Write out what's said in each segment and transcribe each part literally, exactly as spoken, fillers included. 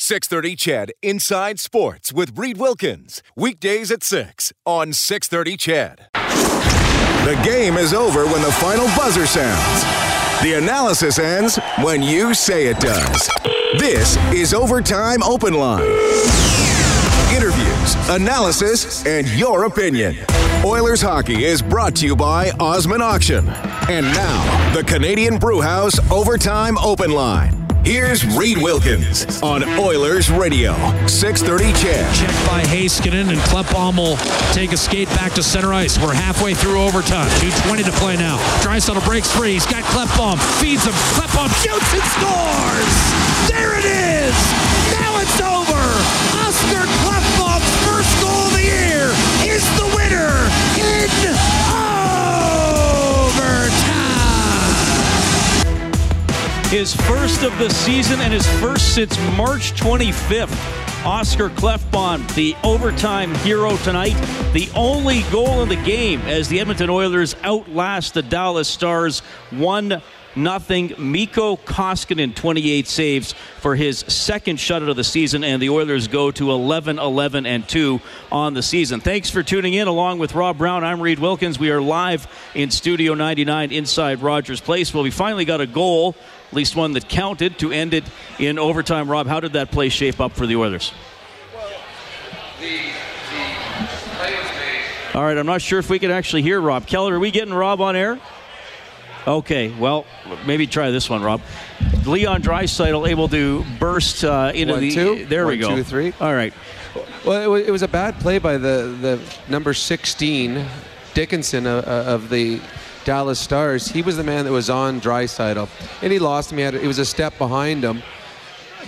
six thirty C H E D Inside Sports with Reed Wilkins. Weekdays at six on six thirty C H E D. The game is over when the final buzzer sounds. The analysis ends when you say it does. This is Overtime Open Line. Interviews, analysis, and your opinion. Oilers Hockey is brought to you by Osmond Auction. And now, the Canadian Brew House Overtime Open Line. Here's Reed Wilkins on Oilers Radio, six thirty C H E D. Checked by Heiskanen, and Klefbom will take a skate back to center ice. We're halfway through overtime. two twenty to play now. Draisaitl breaks free. He's got Klefbom. Feeds him. Klefbom shoots and scores! There it is! Now it's over! Oscar Klefbom's first goal of the year is the winner in overtime! His first of the season and his first since March twenty-fifth. Oscar Klefbom, the overtime hero tonight. The only goal in the game as the Edmonton Oilers outlast the Dallas Stars one nothing. Mikko Koskinen, twenty-eight saves for his second shutout of the season, and the Oilers go to eleven eleven and two on the season. Thanks for tuning in along with Rob Brown. I'm Reed Wilkins. We are live in Studio ninety-nine inside Rogers Place. Well, we finally got a goal, at least one that counted, to end it in overtime. Rob, how did that play shape up for the Oilers? Well, the, the play was made. All right, I'm not sure if we can actually hear Rob. Keller, are we getting Rob on air? Okay, well, maybe try this one, Rob. Leon Draisaitl able to burst uh, into one, the... Two. There one, we go. One, two, three. All right. Well, it was a bad play by the, the number sixteen, Dickinson, uh, of the Dallas Stars. He was the man that was on Draisaitl, and he lost him. He, had, he was a step behind him,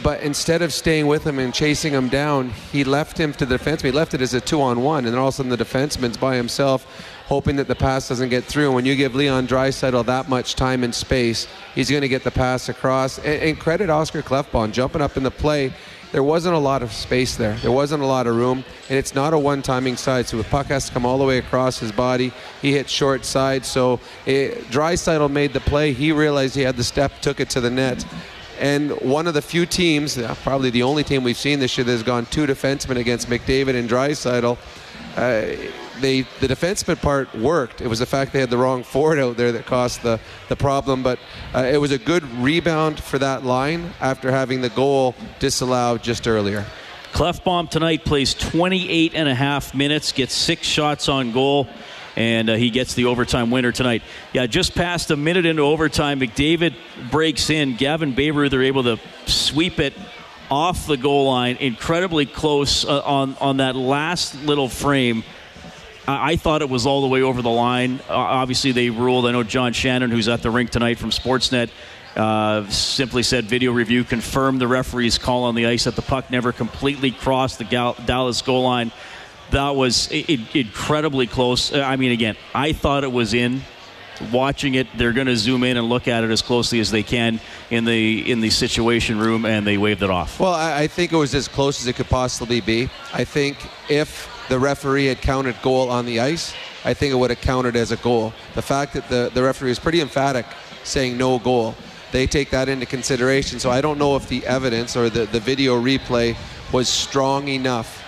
but instead of staying with him and chasing him down, he left him to the defenseman. He left it as a two-on-one, and then all of a sudden the defenseman's by himself, hoping that the pass doesn't get through. And when you give Leon Draisaitl that much time and space, he's going to get the pass across. And, and credit Oscar Klefbom jumping up in the play. There wasn't a lot of space there. There wasn't a lot of room, and it's not a one-timing side. So the puck has to come all the way across his body. He hit short side. So it, Draisaitl made the play. He realized he had the step, took it to the net. And one of the few teams, probably the only team we've seen this year that has gone two defensemen against McDavid and Draisaitl, uh, They, the defenseman part worked. It was the fact they had the wrong forward out there that caused the, the problem. But uh, it was a good rebound for that line after having the goal disallowed just earlier. Klefbom tonight plays twenty-eight and a half minutes, gets six shots on goal, and uh, he gets the overtime winner tonight. Yeah, just past a minute into overtime, McDavid breaks in. Gavin Bayreuther able to sweep it off the goal line, incredibly close uh, on, on that last little frame. I thought it was all the way over the line. Uh, obviously, they ruled. I know John Shannon, who's at the rink tonight from Sportsnet, uh, simply said video review confirmed the referee's call on the ice that the puck never completely crossed the Gal- Dallas goal line. That was I- I- incredibly close. I mean, again, I thought it was in. Watching it, they're going to zoom in and look at it as closely as they can in the in the situation room, and they waved it off. Well, I, I think it was as close as it could possibly be. I think if the referee had counted goal on the ice, I think it would have counted as a goal. The fact that the, the referee was pretty emphatic saying no goal, they take that into consideration. So I don't know if the evidence or the, the video replay was strong enough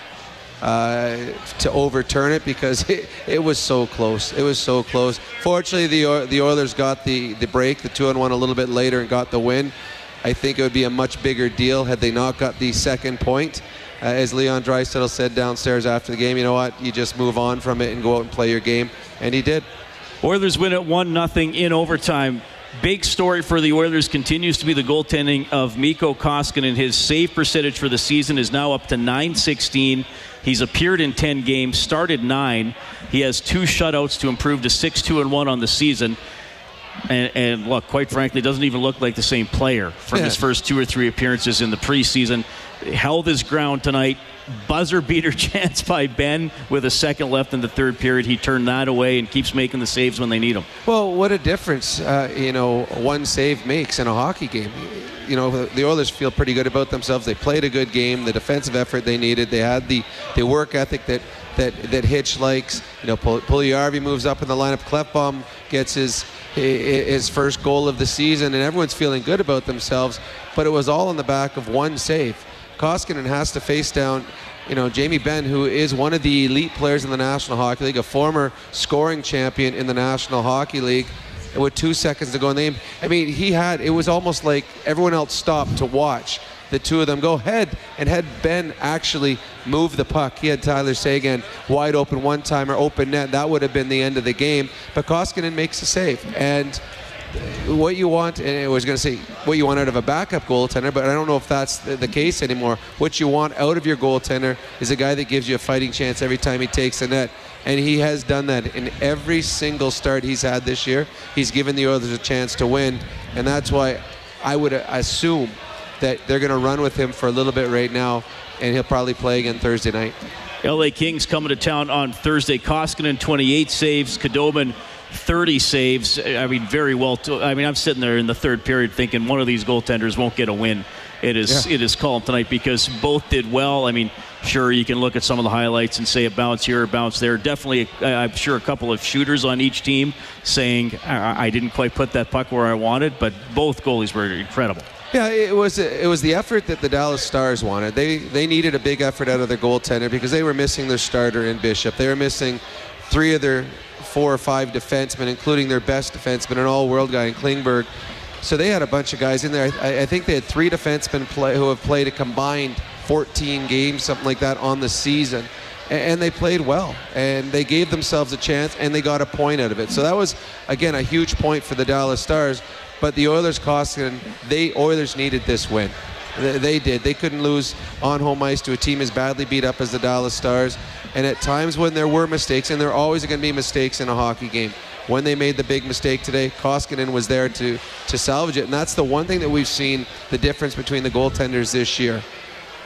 uh, to overturn it, because it, it was so close. It was so close. Fortunately, the the Oilers got the, the break, the two-on-one a little bit later, and got the win. I think it would be a much bigger deal had they not got the second point. Uh, as Leon Draisaitl said downstairs after the game, you know what, you just move on from it and go out and play your game, and he did. Oilers win at one nothing in overtime. Big story for the Oilers continues to be the goaltending of Mikko Koskinen. His save percentage for the season is now up to nine sixteen. He's appeared in ten games, started nine. He has two shutouts to improve to six two and one on the season. And, and look, quite frankly, doesn't even look like the same player from yeah. his first two or three appearances in the preseason. held his ground tonight. Buzzer beater chance by Ben with a second left in the third period. He turned that away and keeps making the saves when they need him. Well, what a difference, uh, you know, one save makes in a hockey game. You know, the Oilers feel pretty good about themselves. They played a good game, the defensive effort they needed. They had the, the work ethic that, that, that Hitch likes. You know, Puljujarvi moves up in the lineup. Klefbom gets his his first goal of the season, and everyone's feeling good about themselves. But it was all on the back of one save. Koskinen has to face down, you know, Jamie Benn, who is one of the elite players in the National Hockey League, a former scoring champion in the National Hockey League, with two seconds to go in the game. I mean, he had, it was almost like everyone else stopped to watch the two of them go head, and had Ben actually move the puck. He had Tyler Seguin wide open one timer, open net. That would have been the end of the game. But Koskinen makes a save. And what you want, and I was going to say what you want out of a backup goaltender, but I don't know if that's the case anymore. What you want out of your goaltender is a guy that gives you a fighting chance every time he takes the net, and he has done that in every single start he's had this year. He's given the Oilers a chance to win, and that's why I would assume that they're going to run with him for a little bit right now, and he'll probably play again Thursday night. L A Kings coming to town on Thursday. Koskinen twenty-eight saves, Khudobin thirty saves. I mean, very well. T- I mean, I'm sitting there in the third period thinking one of these goaltenders won't get a win. It is yeah. It is calm tonight because both did well. I mean, sure, you can look at some of the highlights and say a bounce here, a bounce there. Definitely, uh, I'm sure, a couple of shooters on each team saying, I-, I didn't quite put that puck where I wanted, but both goalies were incredible. Yeah, it was it was the effort that the Dallas Stars wanted. They they needed a big effort out of their goaltender because they were missing their starter in Bishop. They were missing three of their four or five defensemen, including their best defenseman, an all-world guy in Klingberg. So they had a bunch of guys in there. I, I think they had three defensemen play, who have played a combined fourteen games, something like that, on the season. And, and they played well. And they gave themselves a chance, and they got a point out of it. So that was, again, a huge point for the Dallas Stars. But the Oilers cost them, they Oilers needed this win. They, they did. They couldn't lose on home ice to a team as badly beat up as the Dallas Stars. And at times when there were mistakes, and there always are going to be mistakes in a hockey game, when they made the big mistake today, Koskinen was there to, to salvage it. And that's the one thing that we've seen, the difference between the goaltenders this year.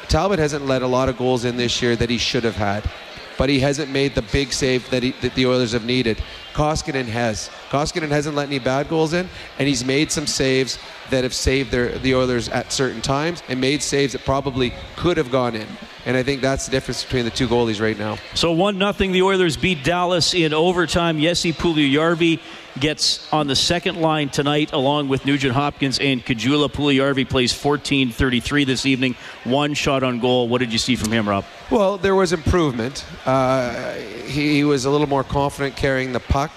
Talbot hasn't let a lot of goals in this year that he should have had. But he hasn't made the big save that, he, that the Oilers have needed. Koskinen has. Koskinen hasn't let any bad goals in, and he's made some saves that have saved their, the Oilers at certain times, and made saves that probably could have gone in. And I think that's the difference between the two goalies right now. So one nothing, the Oilers beat Dallas in overtime. Jesse Puljujarvi gets on the second line tonight along with Nugent-Hopkins and Kajula. Puljujarvi plays fourteen thirty-three this evening. One shot on goal. What did you see from him, Rob? Well, there was improvement. Uh, he was a little more confident carrying the puck.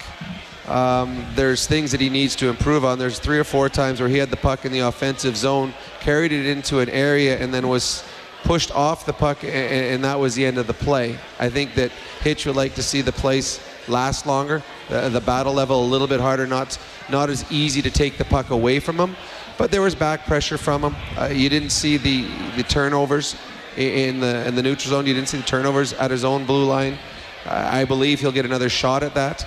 Um, there's things that he needs to improve on. There's three or four times where he had the puck in the offensive zone, carried it into an area, and then was pushed off the puck, and, and that was the end of the play. I think that Hitch would like to see the plays last longer, uh, the battle level a little bit harder, not not as easy to take the puck away from him. But there was back pressure from him. Uh, you didn't see the, the turnovers in the in the neutral zone. You didn't see the turnovers at his own blue line. Uh, I believe he'll get another shot at that,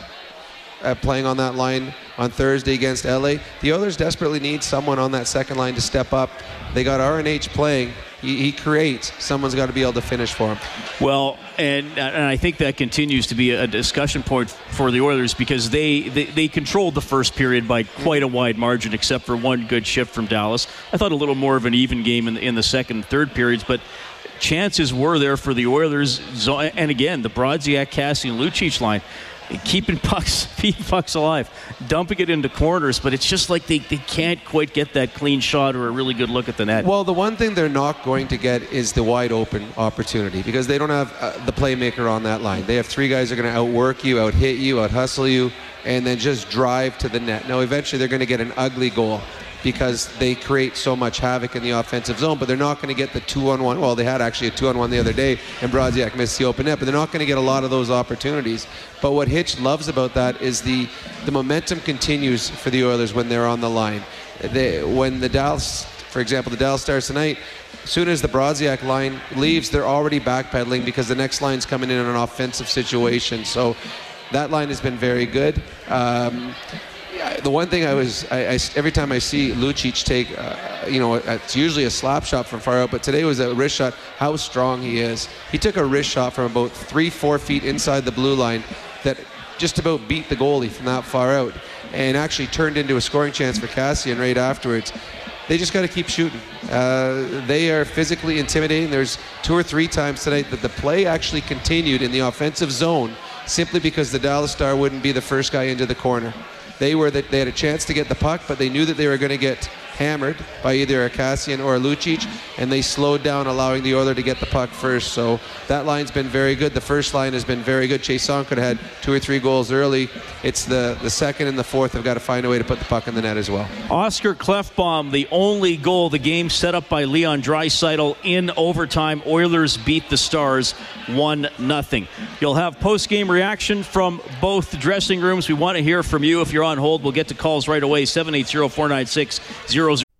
uh, playing on that line on Thursday against L A. The Oilers desperately need someone on that second line to step up. They got R and H playing. He, he creates. Someone's got to be able to finish for him. Well, and and I think that continues to be a discussion point for the Oilers because they, they, they controlled the first period by quite a wide margin except for one good shift from Dallas. I thought a little more of an even game in the, in the second and third periods, but chances were there for the Oilers. And again, the Brodziak, Kassian, Lucic line, keeping pucks, keeping pucks alive, dumping it into corners, but it's just like they, they can't quite get that clean shot or a really good look at the net. Well, the one thing they're not going to get is the wide open opportunity because they don't have uh, the playmaker on that line. They have three guys that are going to outwork you, out-hit you, out-hustle you, and then just drive to the net. Now, eventually they're going to get an ugly goal because they create so much havoc in the offensive zone, but they're not going to get the two-on-one. Well, they had actually a two-on-one the other day, and Brodziak missed the open net, but they're not going to get a lot of those opportunities. But what Hitch loves about that is the, the momentum continues for the Oilers when they're on the line. They, when the Dallas, for example, the Dallas Stars tonight, as soon as the Brodziak line leaves, they're already backpedaling because the next line's coming in in an offensive situation. So that line has been very good. Um, The one thing I was, I, I, every time I see Lucic take uh, you know, it's usually a slap shot from far out, but today was a wrist shot. How strong he is. He took a wrist shot from about three, four feet inside the blue line that just about beat the goalie from that far out and actually turned into a scoring chance for Kassian right afterwards. They just got to keep shooting. Uh, they are physically intimidating. There's two or three times tonight that the play actually continued in the offensive zone simply because the Dallas Star wouldn't be the first guy into the corner. They were that they had a chance to get the puck, but they knew that they were going to get hammered by either a Kassian or a Lucic, and they slowed down, allowing the Oilers to get the puck first. So that line's been very good. The first line has been very good. Chiasson could have had two or three goals early. It's the, the second and the fourth have got to find a way to put the puck in the net as well. Oscar Klefbom, the only goal of the game set up by Leon Draisaitl in overtime. Oilers beat the Stars one nothing. You'll have post-game reaction from both dressing rooms. We want to hear from you. If you're on hold, we'll get to calls right away. seven eight zero, four nine six, zero zero zero.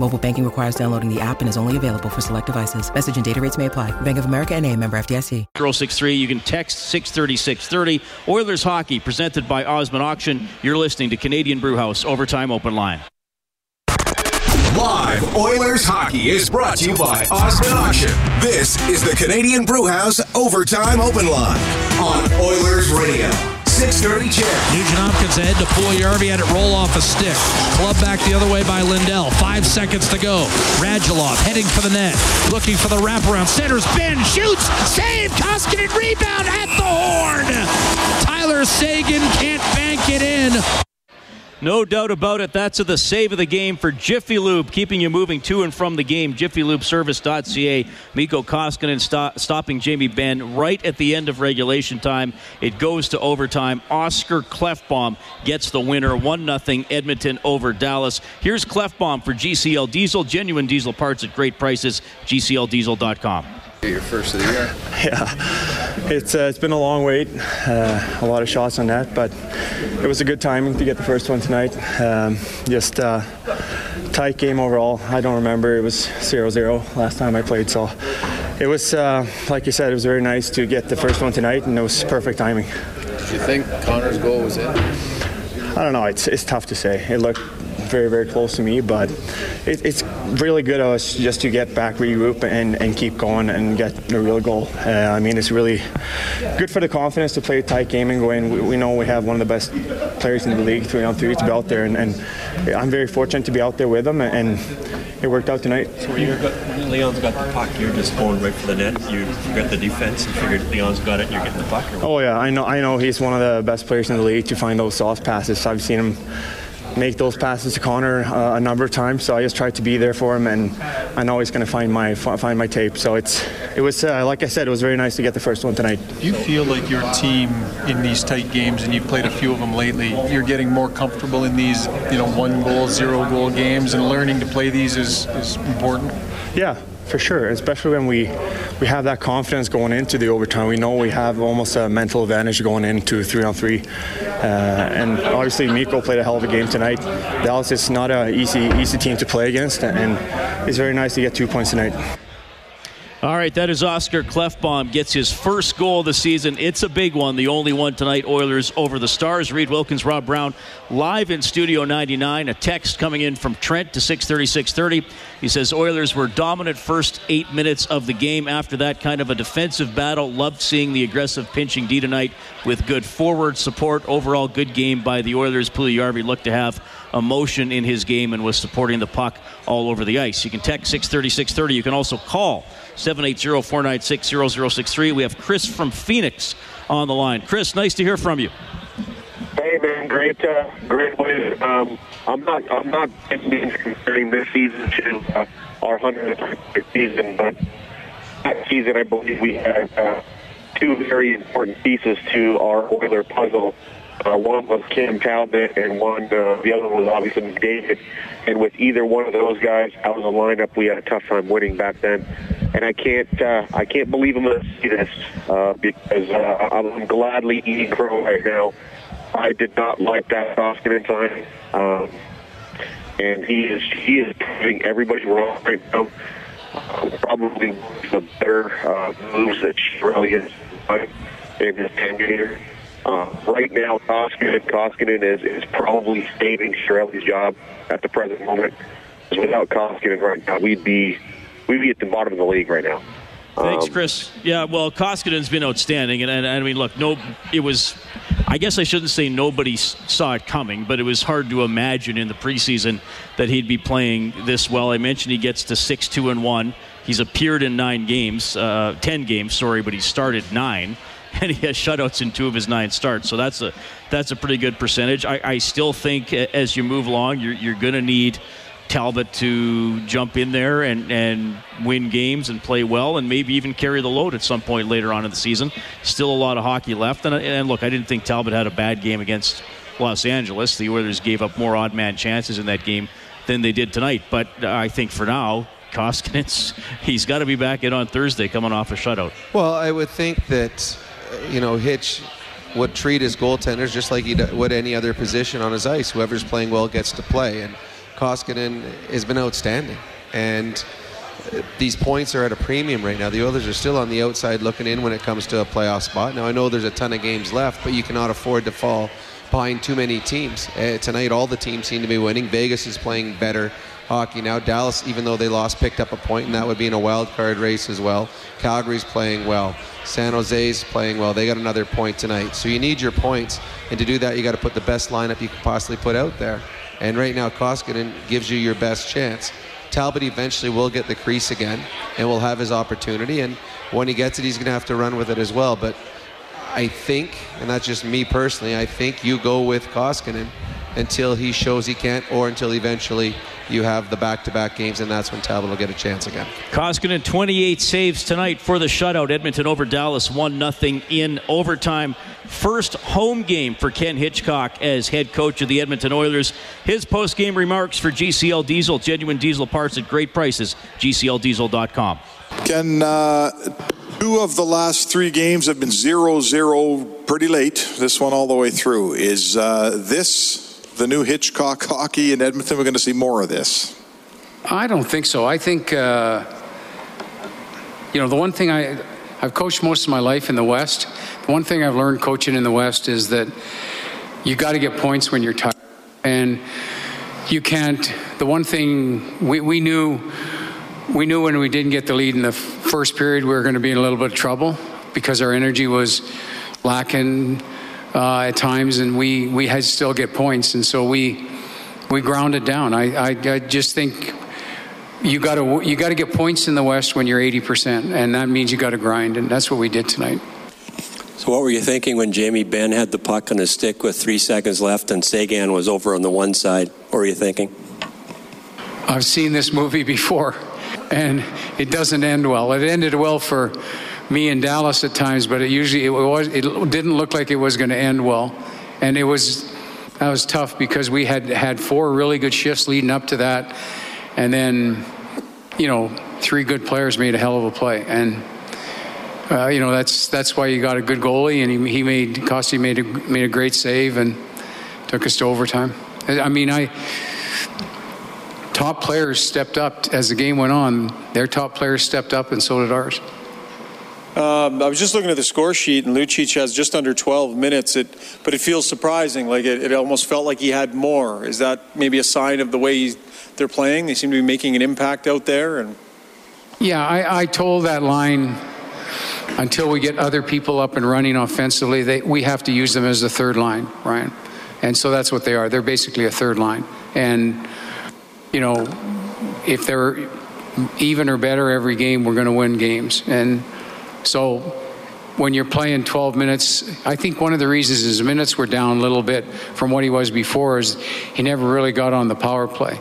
Mobile banking requires downloading the app and is only available for select devices. Message and data rates may apply. Bank of America N A, member F D I C. zero six three, you can text six thirty, six thirty. Oilers Hockey, presented by Osmond Auction. You're listening to Canadian Brewhouse Overtime Open Line. Live Oilers Hockey is brought to you by Osmond Auction. This is the Canadian Brewhouse Overtime Open Line on Oilers Radio. six thirty chair. Nugent-Hopkins ahead to Puljujarvi, had it roll off a stick. Club back the other way by Lindell. Five seconds to go. Radulov heading for the net. Looking for the wraparound. Centers, Ben shoots. Save. Koskinen rebound at the horn. Tyler Seguin can't bank it in. No doubt about it. That's the save of the game for Jiffy Lube, keeping you moving to and from the game. Jiffy Lube Service dot c a. Mikko Koskinen stop, stopping Jamie Benn right at the end of regulation time. It goes to overtime. Oscar Klefbom gets the winner. one nothing Edmonton over Dallas. Here's Klefbom for G C L Diesel. Genuine diesel parts at great prices. G C L Diesel dot com. Your first of the year. Yeah, it's uh, it's been a long wait, uh, a lot of shots on net, but it was a good timing to get the first one tonight. Um, just uh, tight game overall. I don't remember, it was zero zero last time I played, so it was uh, like you said, it was very nice to get the first one tonight, and it was perfect timing. Did you think Connor's goal was in? I don't know. It's it's tough to say. It looked very, very close to me, but it, it's really good of us just to get back, regroup, and, and keep going and get a real goal. Uh, I mean, it's really good for the confidence to play a tight game and go in. We, we know we have one of the best players in the league, three on three, to be out there, and, and I'm very fortunate to be out there with them, and it worked out tonight. So when, you're got, when Leon's got the puck, you're just going right for the net. You got the defense and figured Leon's got it and you're getting the puck. Oh yeah, I know, I know he's one of the best players in the league to find those soft passes. I've seen him make those passes to Connor uh, a number of times, so I just tried to be there for him, and I know he's going to find my find my tape. So it's it was uh, like I said, it was very nice to get the first one tonight. Do you feel like your team in these tight games, and you've played a few of them lately, you're getting more comfortable in these, you know, one goal, zero goal games, and learning to play these is, is important? Yeah, for sure, especially when we we have that confidence going into the overtime. We know we have almost a mental advantage going into three on three, uh, and obviously Mikko played a hell of a game tonight. Dallas is not an easy easy team to play against, and it's very nice to get two points tonight. All right, that is Oscar Klefbom, gets his first goal of the season. It's a big one, the only one tonight, Oilers over the Stars. Reed Wilkins, Rob Brown, live in Studio ninety-nine. A text coming in from Trent to six thirty, six thirty. He says, Oilers were dominant first eight minutes of the game. After that, kind of a defensive battle. Loved seeing the aggressive pinching D tonight with good forward support. Overall, good game by the Oilers. Puljujarvi looked to have emotion in his game and was supporting the puck all over the ice. You can text six thirty, six thirty. You can also call seven eight zero, four nine six, zero zero six three. We have Chris from Phoenix on the line. Chris, nice to hear from you. Hey man, great, uh, great win. Um, I'm not, I'm not comparing this season to uh, our one hundredth season, but that season I believe we had uh, two very important pieces to our Oiler puzzle. Uh, one was Cam Talbot, and one uh, the other was obviously McDavid. And with either one of those guys out of the lineup, we had a tough time winning back then. and I can't uh, I can't believe I'm going to see this uh, because uh, I'm gladly eating crow right now. I did not like that Koskinen sign, um, and he is he is proving everybody wrong right now. Um, probably the better uh, moves that she really is in this ten-year. Uh, right now, Koskinen, Koskinen is, is probably saving Shirelli's job at the present moment. Because without Koskinen right now, we'd be we'd be at the bottom of the league right now. Um, Thanks, Chris. Yeah, well, Koskinen's been outstanding, and, and I mean, look, no, it was. I guess I shouldn't say nobody saw it coming, but it was hard to imagine in the preseason that he'd be playing this well. I mentioned he gets to six, two, and one. He's appeared in nine games, uh, ten games, sorry, but he started nine. And he has shutouts in two of his nine starts, so that's a that's a pretty good percentage. I, I still think as you move along, you're you're going to need Talbot to jump in there and, and win games and play well, and maybe even carry the load at some point later on in the season. Still a lot of hockey left, and and look, I didn't think Talbot had a bad game against Los Angeles. The Oilers gave up more odd man chances in that game than they did tonight, but I think for now, Koskinen's he's got to be back in on Thursday, coming off a shutout. Well, I would think that. You know, Hitch would treat his goaltenders just like he would any other position on his ice. Whoever's playing well gets to play, and Koskinen has been outstanding. And these points are at a premium right now. The Oilers are still on the outside looking in when it comes to a playoff spot. Now, I know there's a ton of games left, but you cannot afford to fall behind too many teams. Uh, tonight, all the teams seem to be winning. Vegas is playing better hockey now. Dallas, even though they lost, picked up a point, and that would be in a wild card race as well. Calgary's playing well. San Jose's playing well. They got another point tonight. So you need your points, and to do that, you got to put the best lineup you can possibly put out there. And right now, Koskinen gives you your best chance. Talbot eventually will get the crease again, and will have his opportunity. And when he gets it, he's going to have to run with it as well. But I think, and that's just me personally, I think you go with Koskinen until he shows he can't, or until eventually you have the back-to-back games, and that's when Talbot will get a chance again. Koskinen, twenty-eight saves tonight for the shutout. Edmonton over Dallas, one nothing in overtime. First home game for Ken Hitchcock as head coach of the Edmonton Oilers. His post-game remarks for G C L Diesel, genuine diesel parts at great prices, G C L diesel dot com. Ken, uh, two of the last three games have been zero zero pretty late, this one all the way through. Is uh, this... the new Hitchcock hockey in Edmonton? We're going to see more of this. I don't think so. I think, uh, you know, the one thing I, I've coached most of my life in the West. The one thing I've learned coaching in the West is that you got to get points when you're tired. And you can't, the one thing we, we knew, we knew when we didn't get the lead in the first period, we were going to be in a little bit of trouble because our energy was lacking Uh, at times, and we, we had still get points, and so we we ground it down. I, I, I just think you got to you got to get points in the West when you're eighty percent, and that means you got to grind, and that's what we did tonight. So, what were you thinking when Jamie Benn had the puck on his stick with three seconds left, and Seguin was over on the one side? What were you thinking? I've seen this movie before, and it doesn't end well. It ended well for me in Dallas at times, but it usually it was it didn't look like it was going to end well, and it was that was tough because we had had four really good shifts leading up to that, and then you know three good players made a hell of a play, and uh, you know that's that's why you got a good goalie, and he, he made Kosti made a made a great save and took us to overtime. I mean, I top players stepped up as the game went on. Their top players stepped up, and so did ours. Um, I was just looking at the score sheet, and Lucic has just under twelve minutes, it, but it feels surprising. Like it, it almost felt like he had more. Is that maybe a sign of the way he's, they're playing? They seem to be making an impact out there. And yeah, I, I told that line, until we get other people up and running offensively, they, we have to use them as the third line, Ryan. And so that's what they are. They're basically a third line. And, you know, if they're even or better every game, we're going to win games. And so when you're playing twelve minutes, I think one of the reasons his minutes were down a little bit from what he was before is he never really got on the power play.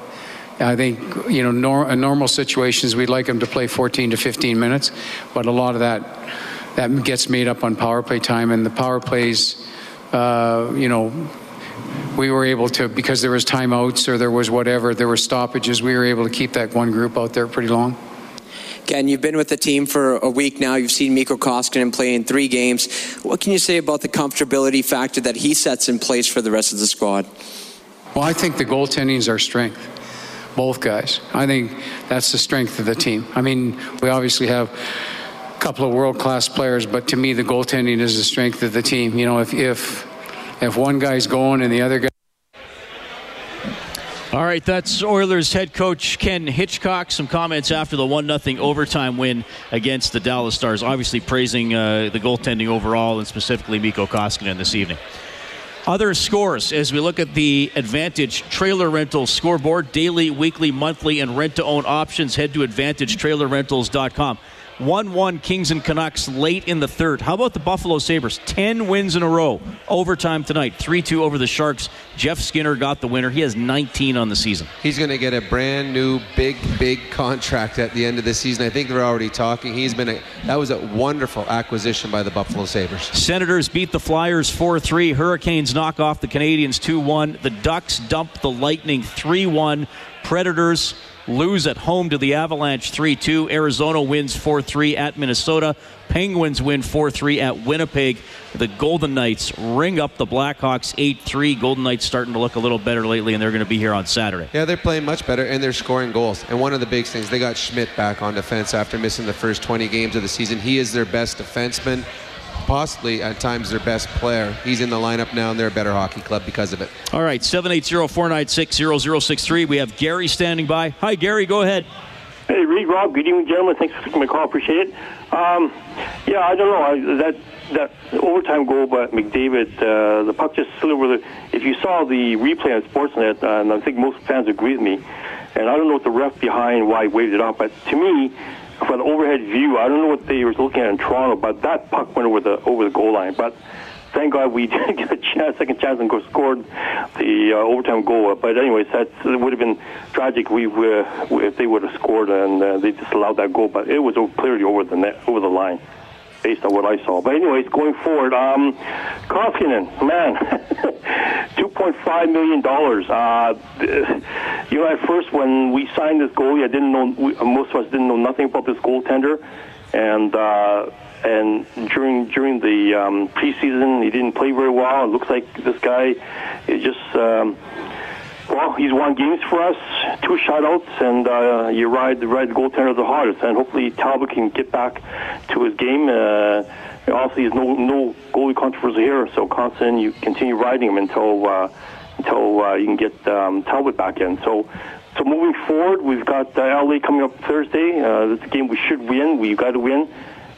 I think, you know, nor, in normal situations, we'd like him to play fourteen to fifteen minutes, but a lot of that that gets made up on power play time, and the power plays, uh, you know, we were able to, because there was timeouts or there was whatever, there were stoppages, we were able to keep that one group out there pretty long. Ken, you've been with the team for a week now. You've seen Mikko Koskinen play in three games. What can you say about the comfortability factor that he sets in place for the rest of the squad? Well, I think the goaltending is our strength. Both guys. I think that's the strength of the team. I mean, we obviously have a couple of world-class players, but to me, the goaltending is the strength of the team. You know, if if, if one guy's going and the other guy... All right, that's Oilers head coach Ken Hitchcock. Some comments after the one nothing overtime win against the Dallas Stars. Obviously praising uh, the goaltending overall and specifically Mikko Koskinen this evening. Other scores as we look at the Advantage Trailer Rentals scoreboard. Daily, weekly, monthly, and rent-to-own options. Head to advantage trailer rentals dot com. one one Kings and Canucks late in the third. How about the Buffalo Sabres? ten wins in a row. Overtime tonight. three two over the Sharks. Jeff Skinner got the winner. He has nineteen on the season. He's going to get a brand new big, big contract at the end of the season. I think they're already talking. He's been a, that was a wonderful acquisition by the Buffalo Sabres. Senators beat the Flyers four three. Hurricanes knock off the Canadians two one. The Ducks dump the Lightning three one. Predators lose at home to the Avalanche three two. Arizona wins four three at Minnesota. Penguins win four three at Winnipeg. The Golden Knights ring up the Blackhawks eight three. Golden Knights starting to look a little better lately, and they're going to be here on Saturday. Yeah, they're playing much better, and they're scoring goals. And one of the big things, they got Schmidt back on defense after missing the first twenty games of the season. He is their best defenseman, possibly at times their best player. He's in the lineup now, and they're a better hockey club because of it. All right, seven eight zero, four nine six, zero zero six three. We have Gary standing by. Hi, Gary, go ahead. Hey, Reed, Rob, good evening, gentlemen. Thanks for taking my call. Appreciate it. Um, yeah, I don't know. I, that that overtime goal by McDavid, uh, the puck just slid over the... If you saw the replay on Sportsnet, uh, and I think most fans agree with me, and I don't know what the ref behind why he waved it off, but to me... For the overhead view, I don't know what they were looking at in Toronto, but that puck went over the over the goal line. But thank God we did get a chance, second chance, and scored the uh, overtime goal. But anyways, that would have been tragic. We were, if they would have scored and uh, they disallowed that goal, but it was clearly over the net, over the line, based on what I saw. But anyways, going forward, um, Koskinen, man, two point five million dollars. Uh, you know, at first when we signed this goalie, I didn't know, we, most of us didn't know nothing about this goaltender. And uh, and during during the um, preseason, he didn't play very well. It looks like this guy is just... Um, Well, he's won games for us, two shutouts, and uh, you ride the red goaltender the hardest. And hopefully Talbot can get back to his game. Uh, obviously, there's no no goalie controversy here, so Constant, you continue riding him until uh, until uh, you can get um, Talbot back in. So, so moving forward, we've got uh, L A coming up Thursday. Uh, this is a game we should win. We've got to win.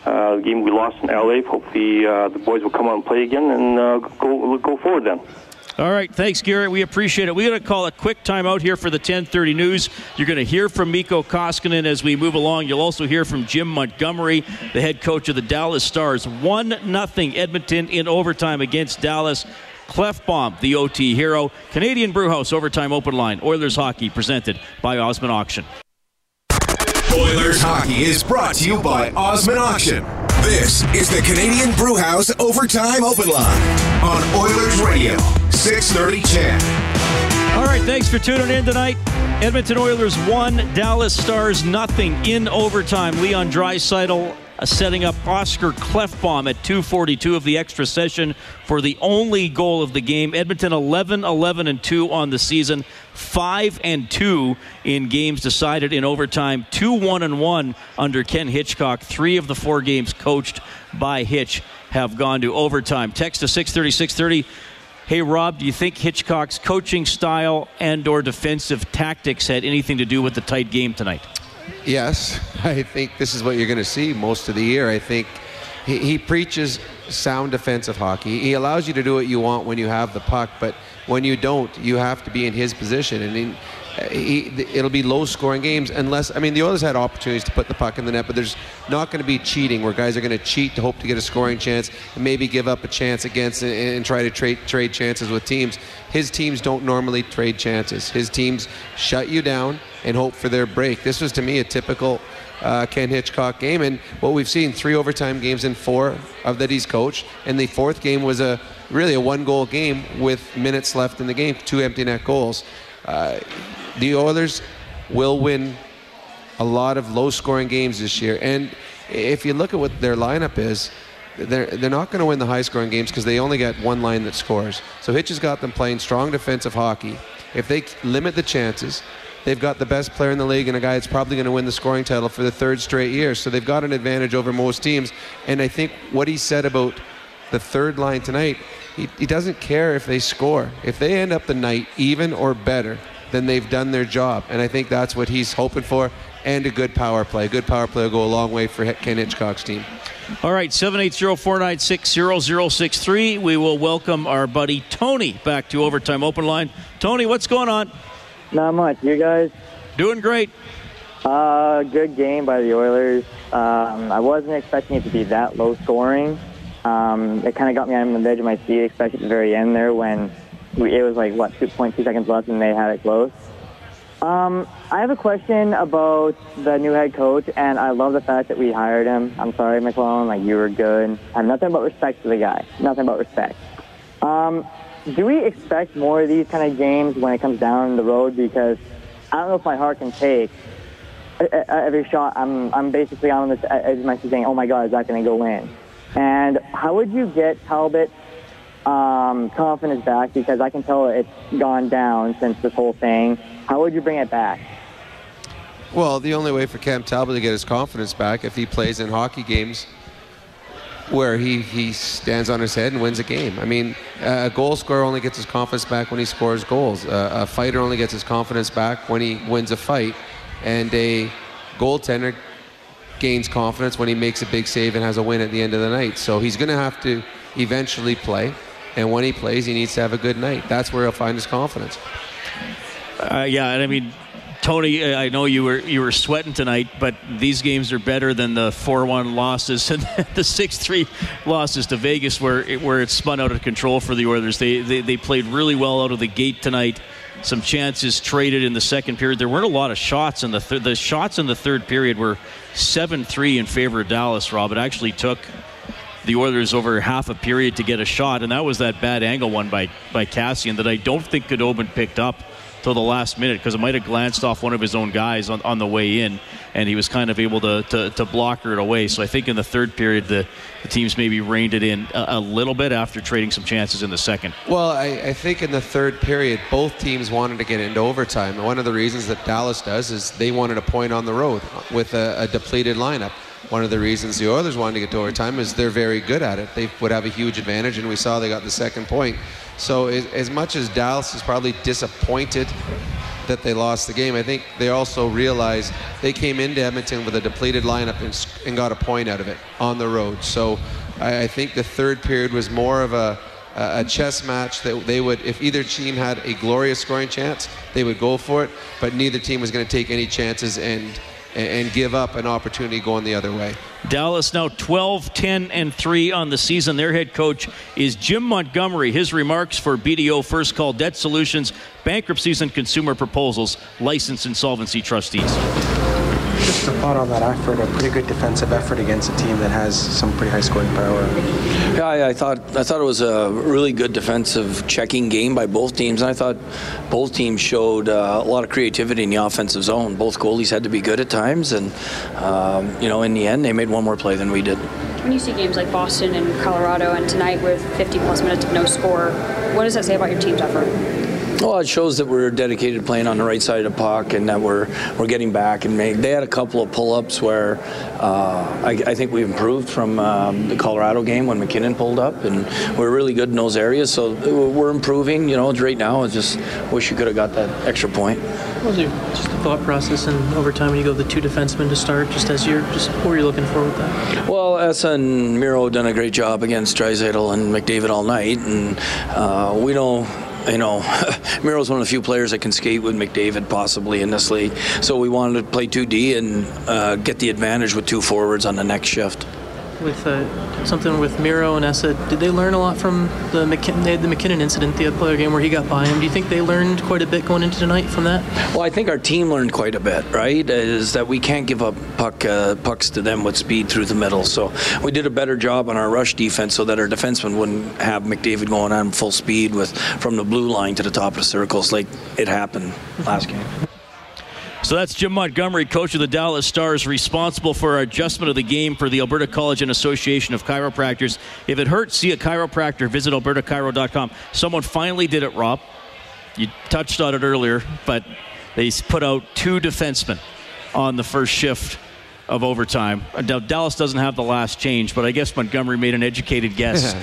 Uh, the game we lost in L A. Hopefully, uh, the boys will come out and play again and uh, go go forward then. All right, thanks, Garrett. We appreciate it. We're going to call a quick timeout here for the ten thirty news. You're going to hear from Mikko Koskinen as we move along. You'll also hear from Jim Montgomery, the head coach of the Dallas Stars. one nothing Edmonton in overtime against Dallas. Klefbom, the O T hero. Canadian Brew House overtime open line. Oilers hockey presented by Osmond Auction. Oilers hockey is brought to you by Osmond Auction. This is the Canadian Brew House Overtime Open Line on Oilers Radio, six thirty Chan. All right, thanks for tuning in tonight. Edmonton Oilers one, Dallas Stars nothing in overtime. Leon Draisaitl setting up Oscar Klefbom at two forty-two of the extra session for the only goal of the game. Edmonton eleven eleven two on the season, five and two in games decided in overtime, two one and one under Ken Hitchcock. Three of the four games coached by Hitch have gone to overtime. Text to six thirty, six thirty. Hey, Rob, do you think Hitchcock's coaching style and or defensive tactics had anything to do with the tight game tonight? Yes. I think this is what you're going to see most of the year. I think he, he preaches sound defensive hockey. He allows you to do what you want when you have the puck, but when you don't, you have to be in his position. And in, he, it'll be low-scoring games unless, I mean, the Oilers had opportunities to put the puck in the net, but there's not going to be cheating where guys are going to cheat to hope to get a scoring chance and maybe give up a chance against and, and try to trade trade chances with teams. His teams don't normally trade chances. His teams shut you down and hope for their break. This was, to me, a typical uh, Ken Hitchcock game, and what we've seen, three overtime games in four of that he's coached, and the fourth game was a really a one-goal game with minutes left in the game, two empty net goals. Uh, the Oilers will win a lot of low-scoring games this year. And if you look at what their lineup is, they're they're not going to win the high-scoring games because they only got one line that scores. So Hitch has got them playing strong defensive hockey. If they limit the chances, they've got the best player in the league and a guy that's probably going to win the scoring title for the third straight year. So they've got an advantage over most teams. And I think what he said about the third line tonight, he, he doesn't care if they score. If they end up the night even or better, then they've done their job. And I think that's what he's hoping for. And a good power play. A good power play will go a long way for Ken Hitchcock's team. All right, seven eight zero, four nine six, zero zero six three. We will welcome our buddy Tony back to Overtime Open Line. Tony, what's going on? Not much. You guys? Doing great. Uh, good game by the Oilers. Um, I wasn't expecting it to be that low scoring. Um, it kind of got me on the edge of my seat, especially at the very end there when it was like, what, two point two seconds left and they had it close. Um, I have a question about the new head coach, and I love the fact that we hired him. I'm sorry, McClellan, like, you were good. I have nothing but respect for the guy. Nothing but respect. Um, do we expect more of these kind of games when it comes down the road? Because I don't know if my heart can take every shot. I'm I'm basically on this edge of my seat saying, oh, my God, is that going to go in? And how would you get Talbot um, confidence back? Because I can tell it's gone down since this whole thing. How would you bring it back? Well, the only way for Cam Talbot to get his confidence back if he plays in hockey games where he, he stands on his head and wins a game. I mean, a goal scorer only gets his confidence back when he scores goals. Uh, a fighter only gets his confidence back when he wins a fight. And a goaltender gains confidence when he makes a big save and has a win at the end of the night. So he's going to have to eventually play. And when he plays, he needs to have a good night. That's where he'll find his confidence. Uh, yeah, and I mean, Tony, I know you were you were sweating tonight, but these games are better than the four one losses and the six three losses to Vegas, where it, where it spun out of control for the Oilers. They, they they played really well out of the gate tonight. Some chances traded in the second period. There weren't a lot of shots in the third. The shots in the third period were seven three in favor of Dallas, Rob. It actually took the Oilers over half a period to get a shot, and that was that bad angle one by, by Kassian that I don't think Khudobin picked up till the last minute, because it might have glanced off one of his own guys on, on the way in, and he was kind of able to, to, to block it away. So I think in the third period, the, the teams maybe reined it in a, a little bit after trading some chances in the second. Well, I, I think in the third period, both teams wanted to get into overtime. One of the reasons that Dallas does is they wanted a point on the road with a, a depleted lineup. One of the reasons the Oilers wanted to get to overtime is they're very good at it. They would have a huge advantage, and we saw they got the second point. So as much as Dallas is probably disappointed that they lost the game, I think they also realized they came into Edmonton with a depleted lineup and, and got a point out of it on the road. So I, I think the third period was more of a, a chess match that they would, if either team had a glorious scoring chance, they would go for it, but neither team was going to take any chances and and give up an opportunity going the other way. Dallas now twelve, ten, and three on the season. Their head coach is Jim Montgomery. His remarks for B D O First Call Debt Solutions, Bankruptcies and Consumer Proposals, Licensed Insolvency Trustees. Just a thought on that effort, a pretty good defensive effort against a team that has some pretty high scoring power. Yeah, I, I thought I thought it was a really good defensive checking game by both teams, and I thought both teams showed uh, a lot of creativity in the offensive zone. Both goalies had to be good at times, and um, you know, in the end, they made one more play than we did. When you see games like Boston and Colorado, and tonight with fifty plus minutes of no score, what does that say about your team's effort? Well, it shows that we're dedicated to playing on the right side of the puck and that we're we're getting back. And make, they had a couple of pull-ups where uh, I, I think we improved from um, the Colorado game when McKinnon pulled up, and we're really good in those areas. So we're improving. You know, right now I just wish you could have got that extra point. What was your just the thought process and over time when you go the two defensemen to start? Just as you're just what were you looking for with that? Well, Esa and Miro done a great job against Draisaitl and McDavid all night, and uh, we don't. You know, Miro's one of the few players that can skate with McDavid possibly in this league. So we wanted to play two D and uh, get the advantage with two forwards on the next shift. With uh, something with Miro and Esa, did they learn a lot from the McKin- they had the McKinnon incident, the player game where he got by him? Do you think they learned quite a bit going into tonight from that? Well, I think our team learned quite a bit, right? Is that we can't give up puck uh, pucks to them with speed through the middle. So we did a better job on our rush defense so that our defensemen wouldn't have McDavid going on full speed with from the blue line to the top of the circles like it happened last game. So that's Jim Montgomery, coach of the Dallas Stars, responsible for adjustment of the game for the Alberta College and Association of Chiropractors. If it hurts, see a chiropractor. Visit alberta chiro dot com. Someone finally did it, Rob. You touched on it earlier, but they put out two defensemen on the first shift of overtime. Now, Dallas doesn't have the last change, but I guess Montgomery made an educated guess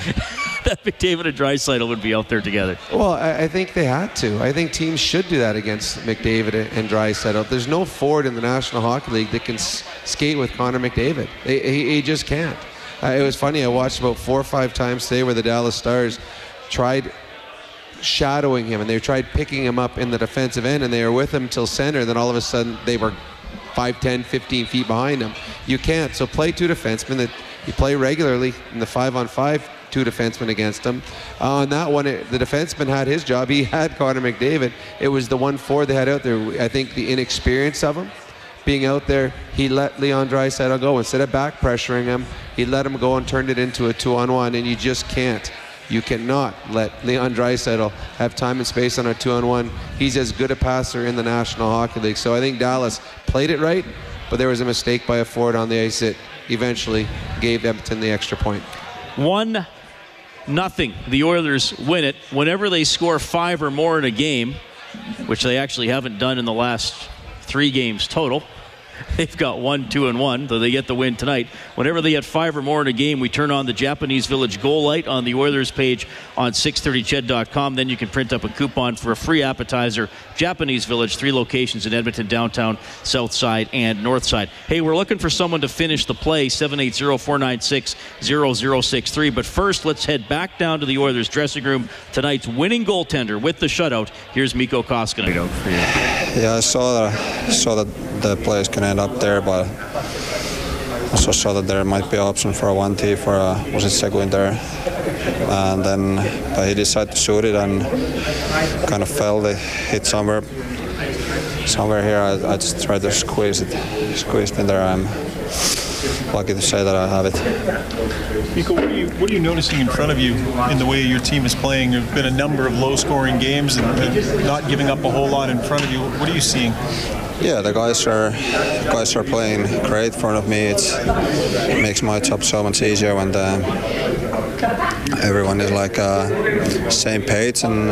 that McDavid and Draisaitl would be out there together. Well, I, I think they had to. I think teams should do that against McDavid and Draisaitl. There's no forward in the National Hockey League that can s- skate with Connor McDavid. They, he, he just can't. Uh, it was funny. I watched about four or five times today where the Dallas Stars tried shadowing him, and they tried picking him up in the defensive end, and they were with him till center. Then all of a sudden, they were five, ten, fifteen feet behind him. You can't. So play two defensemen that you play regularly in the five-on-five, two defensemen against him. Uh, on that one, it, the defenseman had his job. He had Connor McDavid. It was the one forward they had out there. I think the inexperience of him being out there, he let Leon Draisaitl go. Instead of back pressuring him, he let him go and turned it into a two-on-one, and you just can't. You cannot let Leon Draisaitl have time and space on a two-on-one. He's as good a passer in the National Hockey League. So I think Dallas played it right, but there was a mistake by a forward on the ice that eventually gave Edmonton the extra point. One nothing. The Oilers win it. Whenever they score five or more in a game, which they actually haven't done in the last three games total, they've got one, two, and one, though they get the win tonight. Whenever they get five or more in a game, we turn on the Japanese Village goal light on the Oilers page on six thirty ched dot com. Then you can print up a coupon for a free appetizer. Japanese Village, three locations in Edmonton, downtown, south side, and north side. Hey, we're looking for someone to finish the play, seven eight zero, four nine six, zero zero six three. But first, let's head back down to the Oilers dressing room. Tonight's winning goaltender with the shutout. Here's Mikko Koskinen. Yeah, I saw that, saw that the players can end up there, but also saw that there might be an option for a one-T for a, was it Seguin there, and then but he decided to shoot it and kind of fell. It hit somewhere, somewhere here. I, I just tried to squeeze it, squeezed in there. I'm lucky to say that I have it. Mikko, what are you, what are you noticing in front of you in the way your team is playing? There have been a number of low-scoring games and, and not giving up a whole lot in front of you. What are you seeing? Yeah, the guys are the guys are playing great in front of me. It's, it makes my job so much easier when the, everyone is like uh, same page, and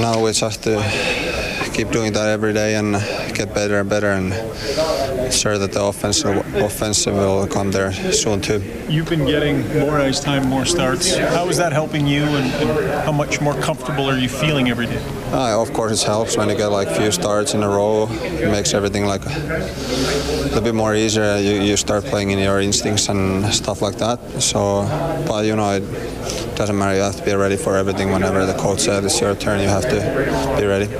now we just have to keep doing that every day and get better and better, and sure that the offensive offensive will come there soon too. You've been getting more ice time, more starts. How is that helping you, and, and how much more comfortable are you feeling every day? Uh, of course, it helps when you get like few starts in a row. It makes everything like a little bit more easier. You, you start playing in your instincts and stuff like that. So, but you know, it doesn't matter. You have to be ready for everything. Whenever the coach says it's your turn, you have to be ready.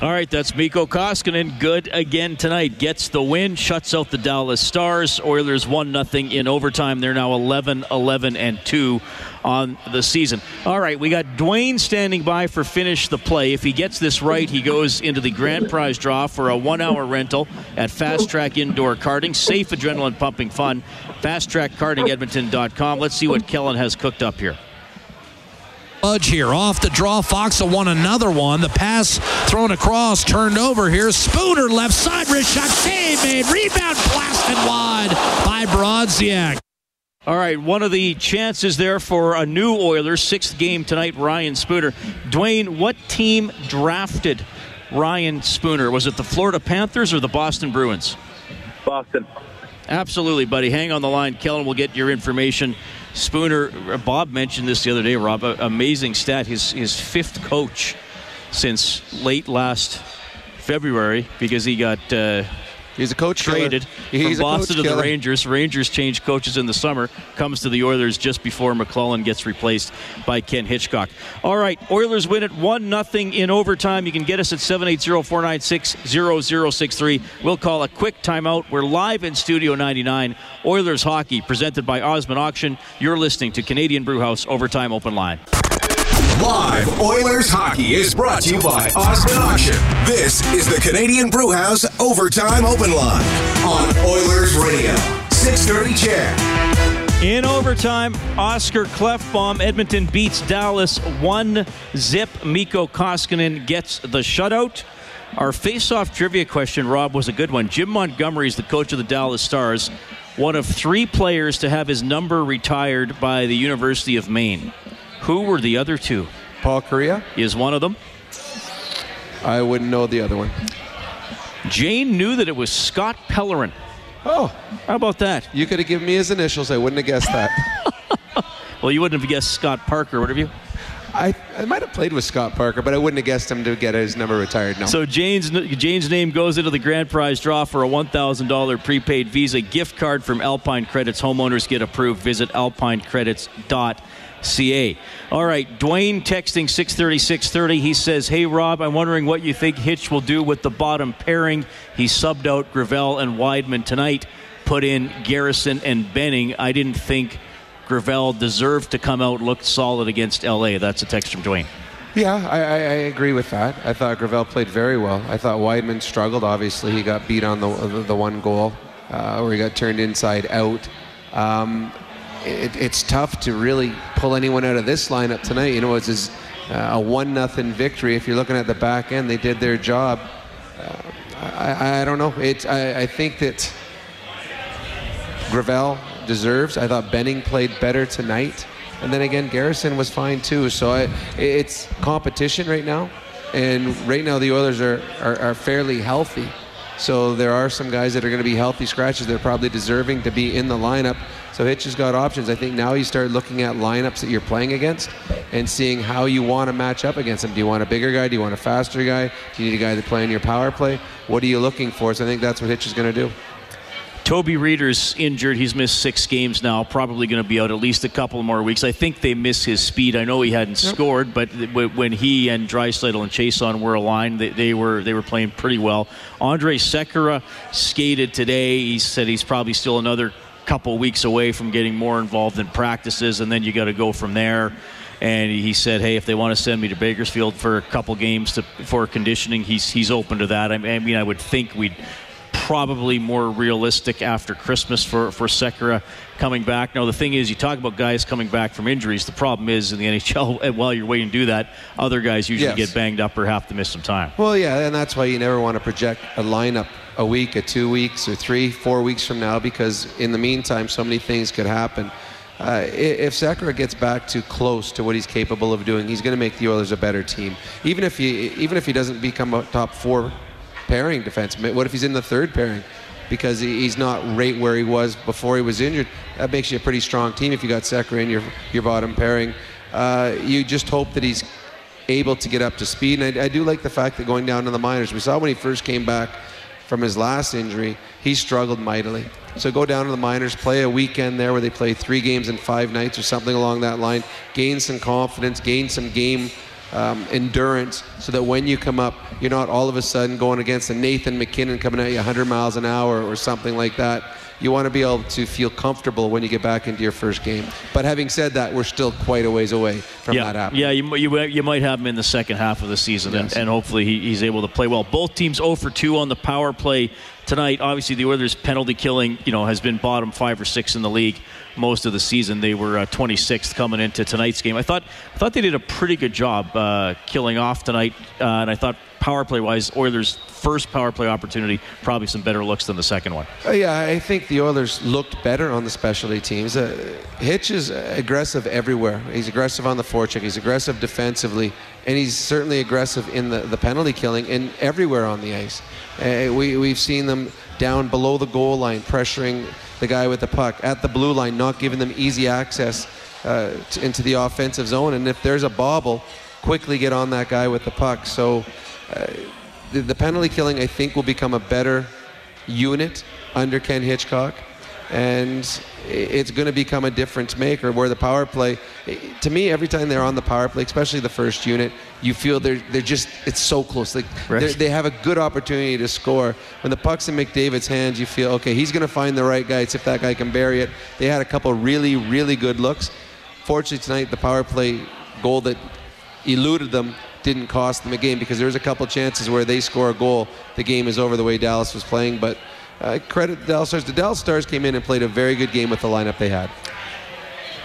All right, that's Mikko Koskinen. Good again tonight. Gets the win, shuts out the Dallas Stars. Oilers one nothing in overtime. They're now eleven, eleven, and two on the season. All right, we got Dwayne standing by for finish the play. If he gets this right, he goes into the grand prize draw for a one-hour rental at Fast Track Indoor Karting. Safe, adrenaline pumping fun. fast track karting edmonton dot com. Let's see what Kellen has cooked up here. Budge here, off the draw, Foxa won another one, the pass thrown across, turned over here, Spooner left side, wrist shot, save made, rebound blasted wide by Brodziak. All right, one of the chances there for a new Oilers, sixth game tonight, Ryan Spooner. Dwayne, what team drafted Ryan Spooner? Was it the Florida Panthers or the Boston Bruins? Boston. Absolutely, buddy. Hang on the line. Kellen will get your information. Spooner, Bob mentioned this the other day, Rob. Amazing stat. His, his fifth coach since late last February, because he got uh, he's a coach traded killer. He's from Boston to killer. The Rangers. Rangers change coaches in the summer. Comes to the Oilers just before McLellan gets replaced by Ken Hitchcock. All right, Oilers win it one nothing in overtime. You can get us at seven eight zero, four nine six, zero zero six three. We'll call a quick timeout. We're live in Studio ninety-nine. Oilers hockey presented by Osmond Auction. You're listening to Canadian Brew House Overtime Open Line. Live Oilers hockey is brought to you by Osmond Auction. This is the Canadian Brew House Overtime Open Line on Oilers Radio, six thirty Chair. In overtime, Oscar Klefbom, Edmonton beats Dallas one zip. Mikko Koskinen gets the shutout. Our face-off trivia question, Rob, was a good one. Jim Montgomery is the coach of the Dallas Stars, one of three players to have his number retired by the University of Maine. Who were the other two? Paul Kariya is one of them. I wouldn't know the other one. Jane knew that it was Scott Pellerin. Oh. How about that? You could have given me his initials. I wouldn't have guessed that. Well, you wouldn't have guessed Scott Parker, would have you? I, I might have played with Scott Parker, but I wouldn't have guessed him to get his number retired. No. So Jane's, Jane's name goes into the grand prize draw for a one thousand dollars prepaid Visa gift card from Alpine Credits. Homeowners get approved. Visit alpine credits dot c a. All right, Dwayne texting six thirty, six thirty. He says, hey, Rob, I'm wondering what you think Hitch will do with the bottom pairing. He subbed out Gravel and Weidman tonight, put in Garrison and Benning. I didn't think Gravel deserved to come out, looked solid against L A. That's a text from Dwayne. Yeah, I, I, I agree with that. I thought Gravel played very well. I thought Weidman struggled, obviously. He got beat on the the one goal uh, where he got turned inside out. Um, it, it's tough to really pull anyone out of this lineup tonight. You know, it's just, uh, a one nothing victory. If you're looking at the back end, they did their job. Uh, I, I don't know. It's, I, I think that Gravel deserves. I thought Benning played better tonight, and then again Garrison was fine too. So I, it's competition right now, and right now the Oilers are, are, are fairly healthy. So there are some guys that are going to be healthy scratches. They're probably deserving to be in the lineup. So Hitch has got options. I think now you start looking at lineups that you're playing against and seeing how you want to match up against them. Do you want a bigger guy? Do you want a faster guy? Do you need a guy to play in your power play? What are you looking for? So I think that's what Hitch is going to do. Toby Reeder's injured. He's missed six games now. Probably going to be out at least a couple more weeks. I think they miss his speed. I know he hadn't yep. scored, but when he and Draisaitl and Chiasson were aligned, they, they were they were playing pretty well. Andre Sekera skated today. He said he's probably still another couple weeks away from getting more involved in practices, and then you got to go from there. And he said, hey, if they want to send me to Bakersfield for a couple games to, for conditioning, he's he's open to that. I mean, I would think we'd probably more realistic after Christmas for, for Sekera coming back. Now, the thing is, you talk about guys coming back from injuries. The problem is, in the N H L, while you're waiting to do that, other guys usually yes. get banged up or have to miss some time. Well, yeah, and that's why you never want to project a lineup a week, a two weeks, or three, four weeks from now, because in the meantime, so many things could happen. Uh, if Sekera gets back to close to what he's capable of doing, he's going to make the Oilers a better team. Even if he, even if he doesn't become a top four pairing defense. What if he's in the third pairing? Because he's not right where he was before he was injured. That makes you a pretty strong team if you got Sekera in your, your bottom pairing. Uh, you just hope that he's able to get up to speed. And I, I do like the fact that going down to the minors, we saw when he first came back from his last injury, he struggled mightily. So go down to the minors, play a weekend there where they play three games in five nights or something along that line. Gain some confidence, gain some game Um, endurance, so that when you come up, you're not all of a sudden going against a Nathan MacKinnon coming at you one hundred miles an hour or something like that. You want to be able to feel comfortable when you get back into your first game. But having said that, we're still quite a ways away from yeah. that happening. Yeah, you, you you might have him in the second half of the season, yes. and, and hopefully he, he's able to play well. Both teams oh for two on the power play tonight. Obviously, the Oilers' penalty killing, you know, has been bottom five or six in the league most of the season. They were uh, twenty-sixth coming into tonight's game. I thought I thought they did a pretty good job uh, killing off tonight, uh, and I thought power play-wise, Oilers' first power play opportunity, probably some better looks than the second one. Oh, yeah, I think the Oilers looked better on the specialty teams. Uh, Hitch is aggressive everywhere. He's aggressive on the forecheck. He's aggressive defensively, and he's certainly aggressive in the, the penalty killing and everywhere on the ice. Uh, we, we've seen them down below the goal line, pressuring the guy with the puck, at the blue line, not giving them easy access uh, to, into the offensive zone. And if there's a bobble, quickly get on that guy with the puck. So uh, the, the penalty killing, I think, will become a better unit under Ken Hitchcock. And it's going to become a difference maker where the power play, to me, every time they're on the power play, especially the first unit, you feel they're they're just, it's so close. Like right. They have a good opportunity to score. When the puck's in McDavid's hands, you feel, okay, he's going to find the right guy. It's if that guy can bury it. They had a couple really, really good looks. Fortunately, tonight, the power play goal that eluded them didn't cost them a game, because there was a couple chances where they score a goal, the game is over the way Dallas was playing. But Uh, credit the Dallas Stars. The Dallas Stars came in and played a very good game with the lineup they had.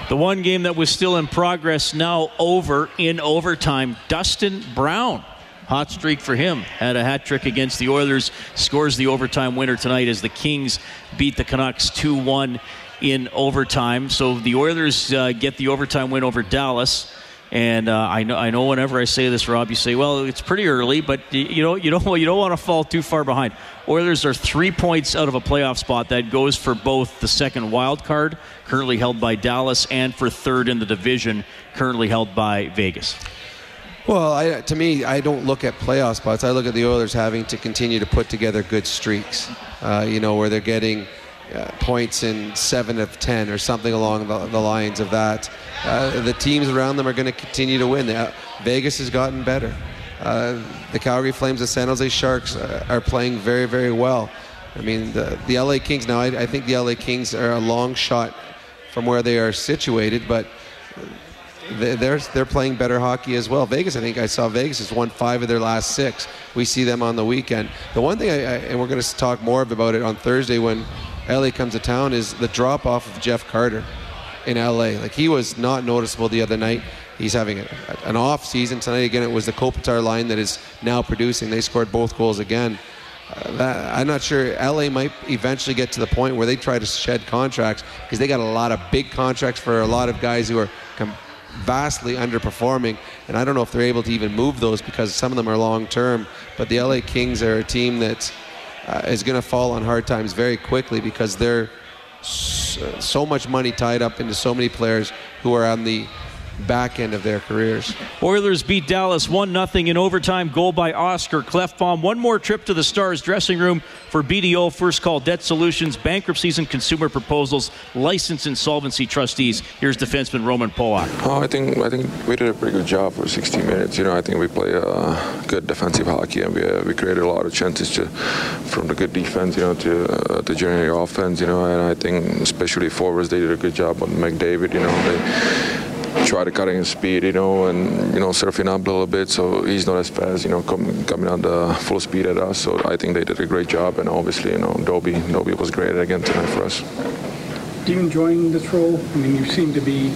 The one game that was still in progress, now over in overtime. Dustin Brown Hot streak for him. Had a hat trick against the Oilers. Scores the overtime winner tonight as the Kings beat the Canucks two one in overtime. So the Oilers uh, get the overtime win over Dallas. And uh, I know, I know. Whenever I say this, Rob, you say, "Well, it's pretty early," but you know, you don't, you don't want to fall too far behind. Oilers are three points out of a playoff spot that goes for both the second wild card, currently held by Dallas, and for third in the division, currently held by Vegas. Well, I, to me, I don't look at playoff spots. I look at the Oilers having to continue to put together good streaks. Uh, you know, where they're getting. Uh, points in seven of ten or something along the, the lines of that. Uh, the teams around them are going to continue to win. Uh, Vegas has gotten better. Uh, the Calgary Flames, the San Jose Sharks uh, are playing very, very well. I mean, the, the L A Kings now, I, I think the L A Kings are a long shot from where they are situated, but they, they're, they're playing better hockey as well. Vegas, I think I saw Vegas has won five of their last six. We see them on the weekend. The one thing, I, I, and we're going to talk more about it on Thursday when L A comes to town, is the drop-off of Jeff Carter in L A. Like, he was not noticeable the other night. He's having a, an off season tonight. Again, it was the Kopitar line that is now producing. They scored both goals again. Uh, that, I'm not sure. L A might eventually get to the point where they try to shed contracts because they got a lot of big contracts for a lot of guys who are com- vastly underperforming, and I don't know if they're able to even move those because some of them are long-term. But the L A Kings are a team that's Uh, is going to fall on hard times very quickly because there's so, so much money tied up into so many players who are on the back end of their careers. Oilers beat Dallas one nothing in overtime. Goal by Oscar Klefbom. One more trip to the Stars dressing room for B D O First Call Debt Solutions, bankruptcies and consumer proposals, licensed insolvency trustees. Here's defenseman Roman Polak. Oh, I think I think we did a pretty good job for sixty minutes. You know, I think we play uh, good defensive hockey, and we uh, we created a lot of chances to, from the good defense, you know, to uh, to generate offense. You know, and I think especially forwards, they did a good job on McDavid. You know, they try to cut in speed, you know, and, you know, surfing up a little bit, so he's not as fast, you know, com- coming on the full speed at us. So I think they did a great job, and obviously, you know, Doby, Doby was great again tonight for us. Are you enjoying this role? I mean, you seem to be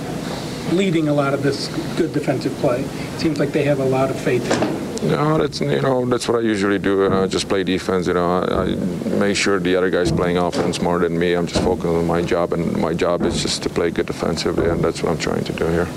leading a lot of this good defensive play. It seems like they have a lot of faith in you. No, that's, you know, that's what I usually do. You know, I just play defense. You know, I, I make sure the other guy's playing offense more than me. I'm just focused on my job, and my job is just to play good defensively, and that's what I'm trying to do here.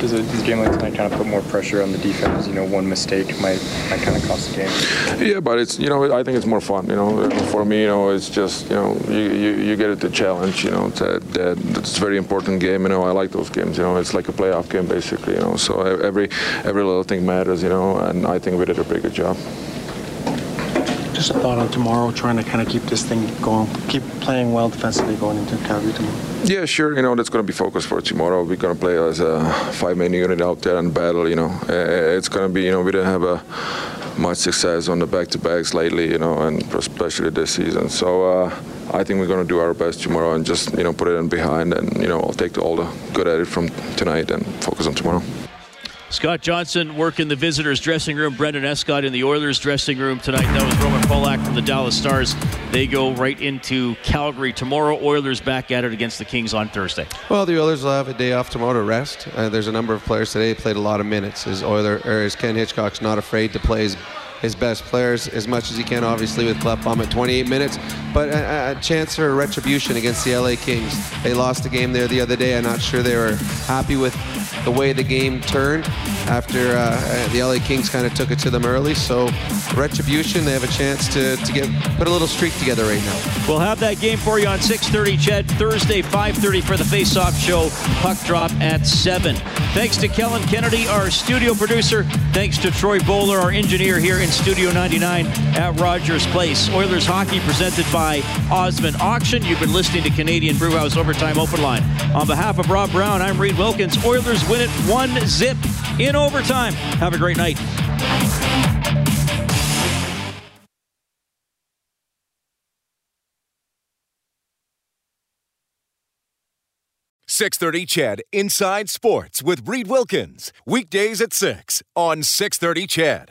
Does a, does a game like tonight kind of put more pressure on the defense? You know, one mistake might, might kind of cost the game. Yeah, but it's, you know, I think it's more fun. You know, for me, you know, it's just, you know, you, you, you get it to challenge. You know, that that it's a very important game. You know, I like those games. You know, it's like a playoff game basically. You know, so every every little thing matters. You know, and I think we did a pretty good job. Just a thought on tomorrow, trying to kind of keep this thing going, keep playing well defensively going into Calgary tomorrow. Yeah, sure. You know, that's going to be focused for tomorrow. We're going to play as a five-man unit out there and battle. You know, it's going to be, you know, we didn't have a much success on the back-to-backs lately, you know, and especially this season. So uh, I think we're going to do our best tomorrow and just, you know, put it in behind, and, you know, I'll take all the good at it from tonight and focus on tomorrow. Scott Johnson working the visitors' dressing room. Brendan Escott in the Oilers' dressing room tonight. That was Roman Polak from the Dallas Stars. They go right into Calgary tomorrow. Oilers back at it against the Kings on Thursday. Well, the Oilers will have a day off tomorrow to rest. Uh, there's a number of players today that played a lot of minutes. As Oiler, or as Ken Hitchcock's not afraid to play his, his best players as much as he can, obviously, with Klefbom at twenty-eight minutes. But a, a chance for a retribution against the L A Kings. They lost a game there the other day. I'm not sure they were happy with the way the game turned after uh, the L A Kings kind of took it to them early. So retribution, they have a chance to, to get put a little streak together right now. We'll have that game for you on six thirty, Chad. Thursday, five thirty for the Face-Off Show. Puck drop at seven. Thanks to Kellen Kennedy, our studio producer. Thanks to Troy Bowler, our engineer here in Studio ninety-nine at Rogers Place. Oilers hockey presented by Osmond Auction. You've been listening to Canadian Brewhouse Overtime Open Line. On behalf of Rob Brown, I'm Reed Wilkins. Oilers win it one zip in overtime. Have a great night. six thirty C H E D Inside Sports with Reed Wilkins. Weekdays at six on six thirty C H E D.